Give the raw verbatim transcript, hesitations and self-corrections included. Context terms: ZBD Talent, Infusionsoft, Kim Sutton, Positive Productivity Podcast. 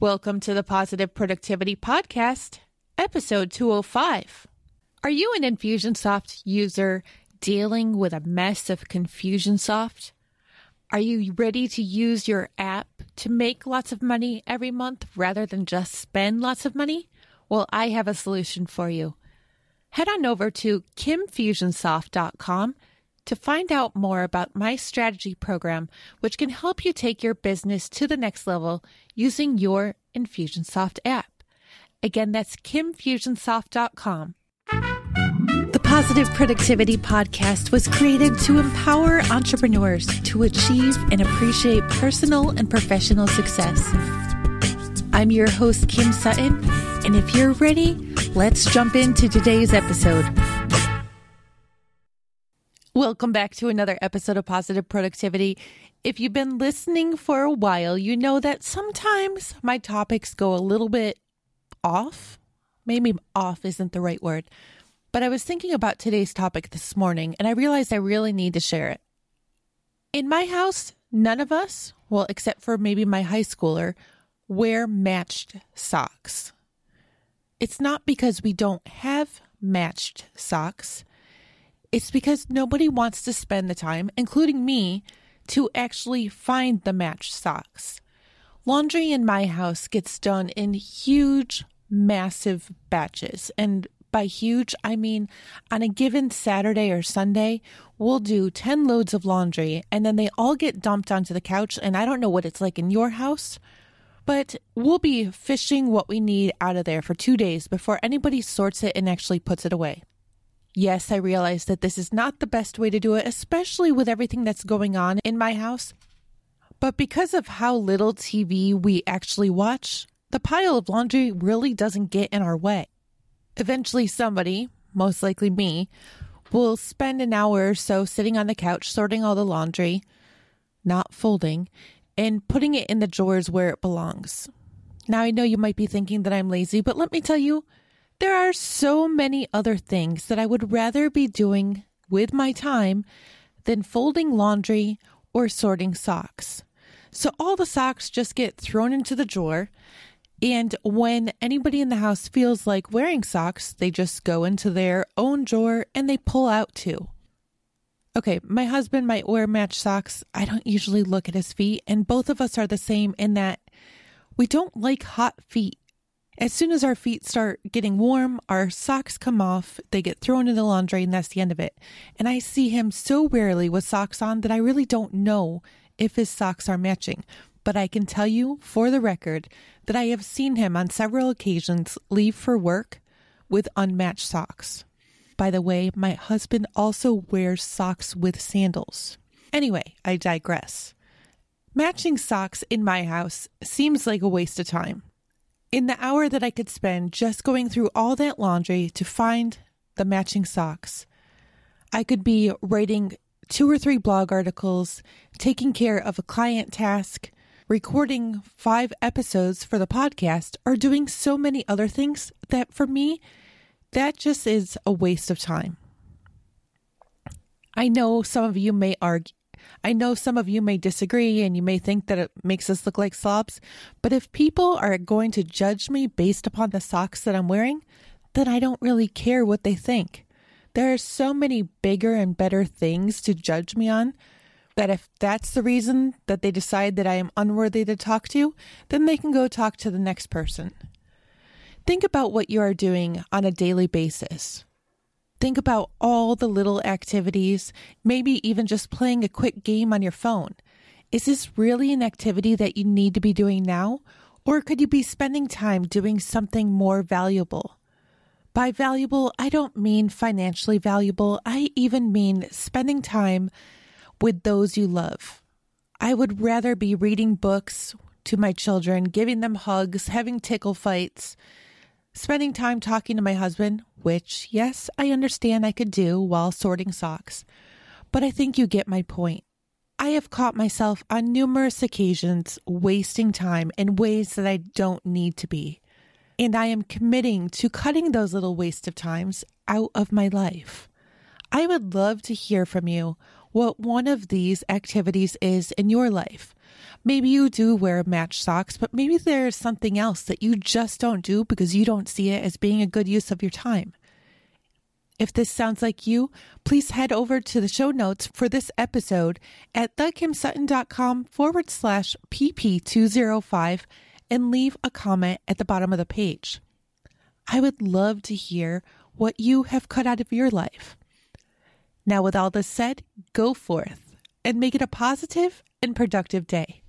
Welcome to the Positive Productivity Podcast, episode two oh five. Are you an Infusionsoft user dealing with a mess of Confusionsoft? Are you ready to use your app to make lots of money every month rather than just spend lots of money? Well, I have a solution for you. Head on over to kim fusion soft dot com to find out more about my strategy program, which can help you take your business to the next level using your Infusionsoft app. Again, that's kim fusion soft dot com. The Positive Productivity Podcast was created to empower entrepreneurs to achieve and appreciate personal and professional success. I'm your host, Kim Sutton, and if you're ready, let's jump into today's episode. Welcome back to another episode of Positive Productivity. If you've been listening for a while, you know that sometimes my topics go a little bit off. Maybe off isn't the right word. But I was thinking about today's topic this morning, and I realized I really need to share it. In my house, none of us, well, except for maybe my high schooler, wear matched socks. It's not because we don't have matched socks. It's because nobody wants to spend the time, including me, to actually find the matched socks. Laundry in my house gets done in huge, massive batches. And by huge, I mean on a given Saturday or Sunday, we'll do ten loads of laundry, and then they all get dumped onto the couch. And I don't know what it's like in your house, but we'll be fishing what we need out of there for two days before anybody sorts it and actually puts it away. Yes, I realize that this is not the best way to do it, especially with everything that's going on in my house. But because of how little T V we actually watch, the pile of laundry really doesn't get in our way. Eventually somebody, most likely me, will spend an hour or so sitting on the couch sorting all the laundry, not folding, and putting it in the drawers where it belongs. Now, I know you might be thinking that I'm lazy, but let me tell you, there are so many other things that I would rather be doing with my time than folding laundry or sorting socks. So all the socks just get thrown into the drawer, and when anybody in the house feels like wearing socks, they just go into their own drawer and they pull out two. Okay, my husband might wear matched socks. I don't usually look at his feet, and both of us are the same in that we don't like hot feet. As soon as our feet start getting warm, our socks come off, they get thrown in the laundry, and that's the end of it. And I see him so rarely with socks on that I really don't know if his socks are matching. But I can tell you for the record that I have seen him on several occasions leave for work with unmatched socks. By the way, my husband also wears socks with sandals. Anyway, I digress. Matching socks in my house seems like a waste of time. In the hour that I could spend just going through all that laundry to find the matching socks, I could be writing two or three blog articles, taking care of a client task, recording five episodes for the podcast, or doing so many other things that for me, that just is a waste of time. I know some of you may argue, I know some of you may disagree, and you may think that it makes us look like slobs, but if people are going to judge me based upon the socks that I'm wearing, then I don't really care what they think. There are so many bigger and better things to judge me on that if that's the reason that they decide that I am unworthy to talk to, then they can go talk to the next person. Think about what you are doing on a daily basis. Think about all the little activities, maybe even just playing a quick game on your phone. Is this really an activity that you need to be doing now? Or could you be spending time doing something more valuable? By valuable, I don't mean financially valuable. I even mean spending time with those you love. I would rather be reading books to my children, giving them hugs, having tickle fights, spending time talking to my husband, which, yes, I understand I could do while sorting socks, but I think you get my point. I have caught myself on numerous occasions wasting time in ways that I don't need to be, and I am committing to cutting those little waste of times out of my life. I would love to hear from you what one of these activities is in your life. Maybe you do wear match socks, but maybe there's something else that you just don't do because you don't see it as being a good use of your time. If this sounds like you, please head over to the show notes for this episode at thekimsutton.com forward slash pp205 and leave a comment at the bottom of the page. I would love to hear what you have cut out of your life. Now, with all this said, go forth and make it a positive and productive day.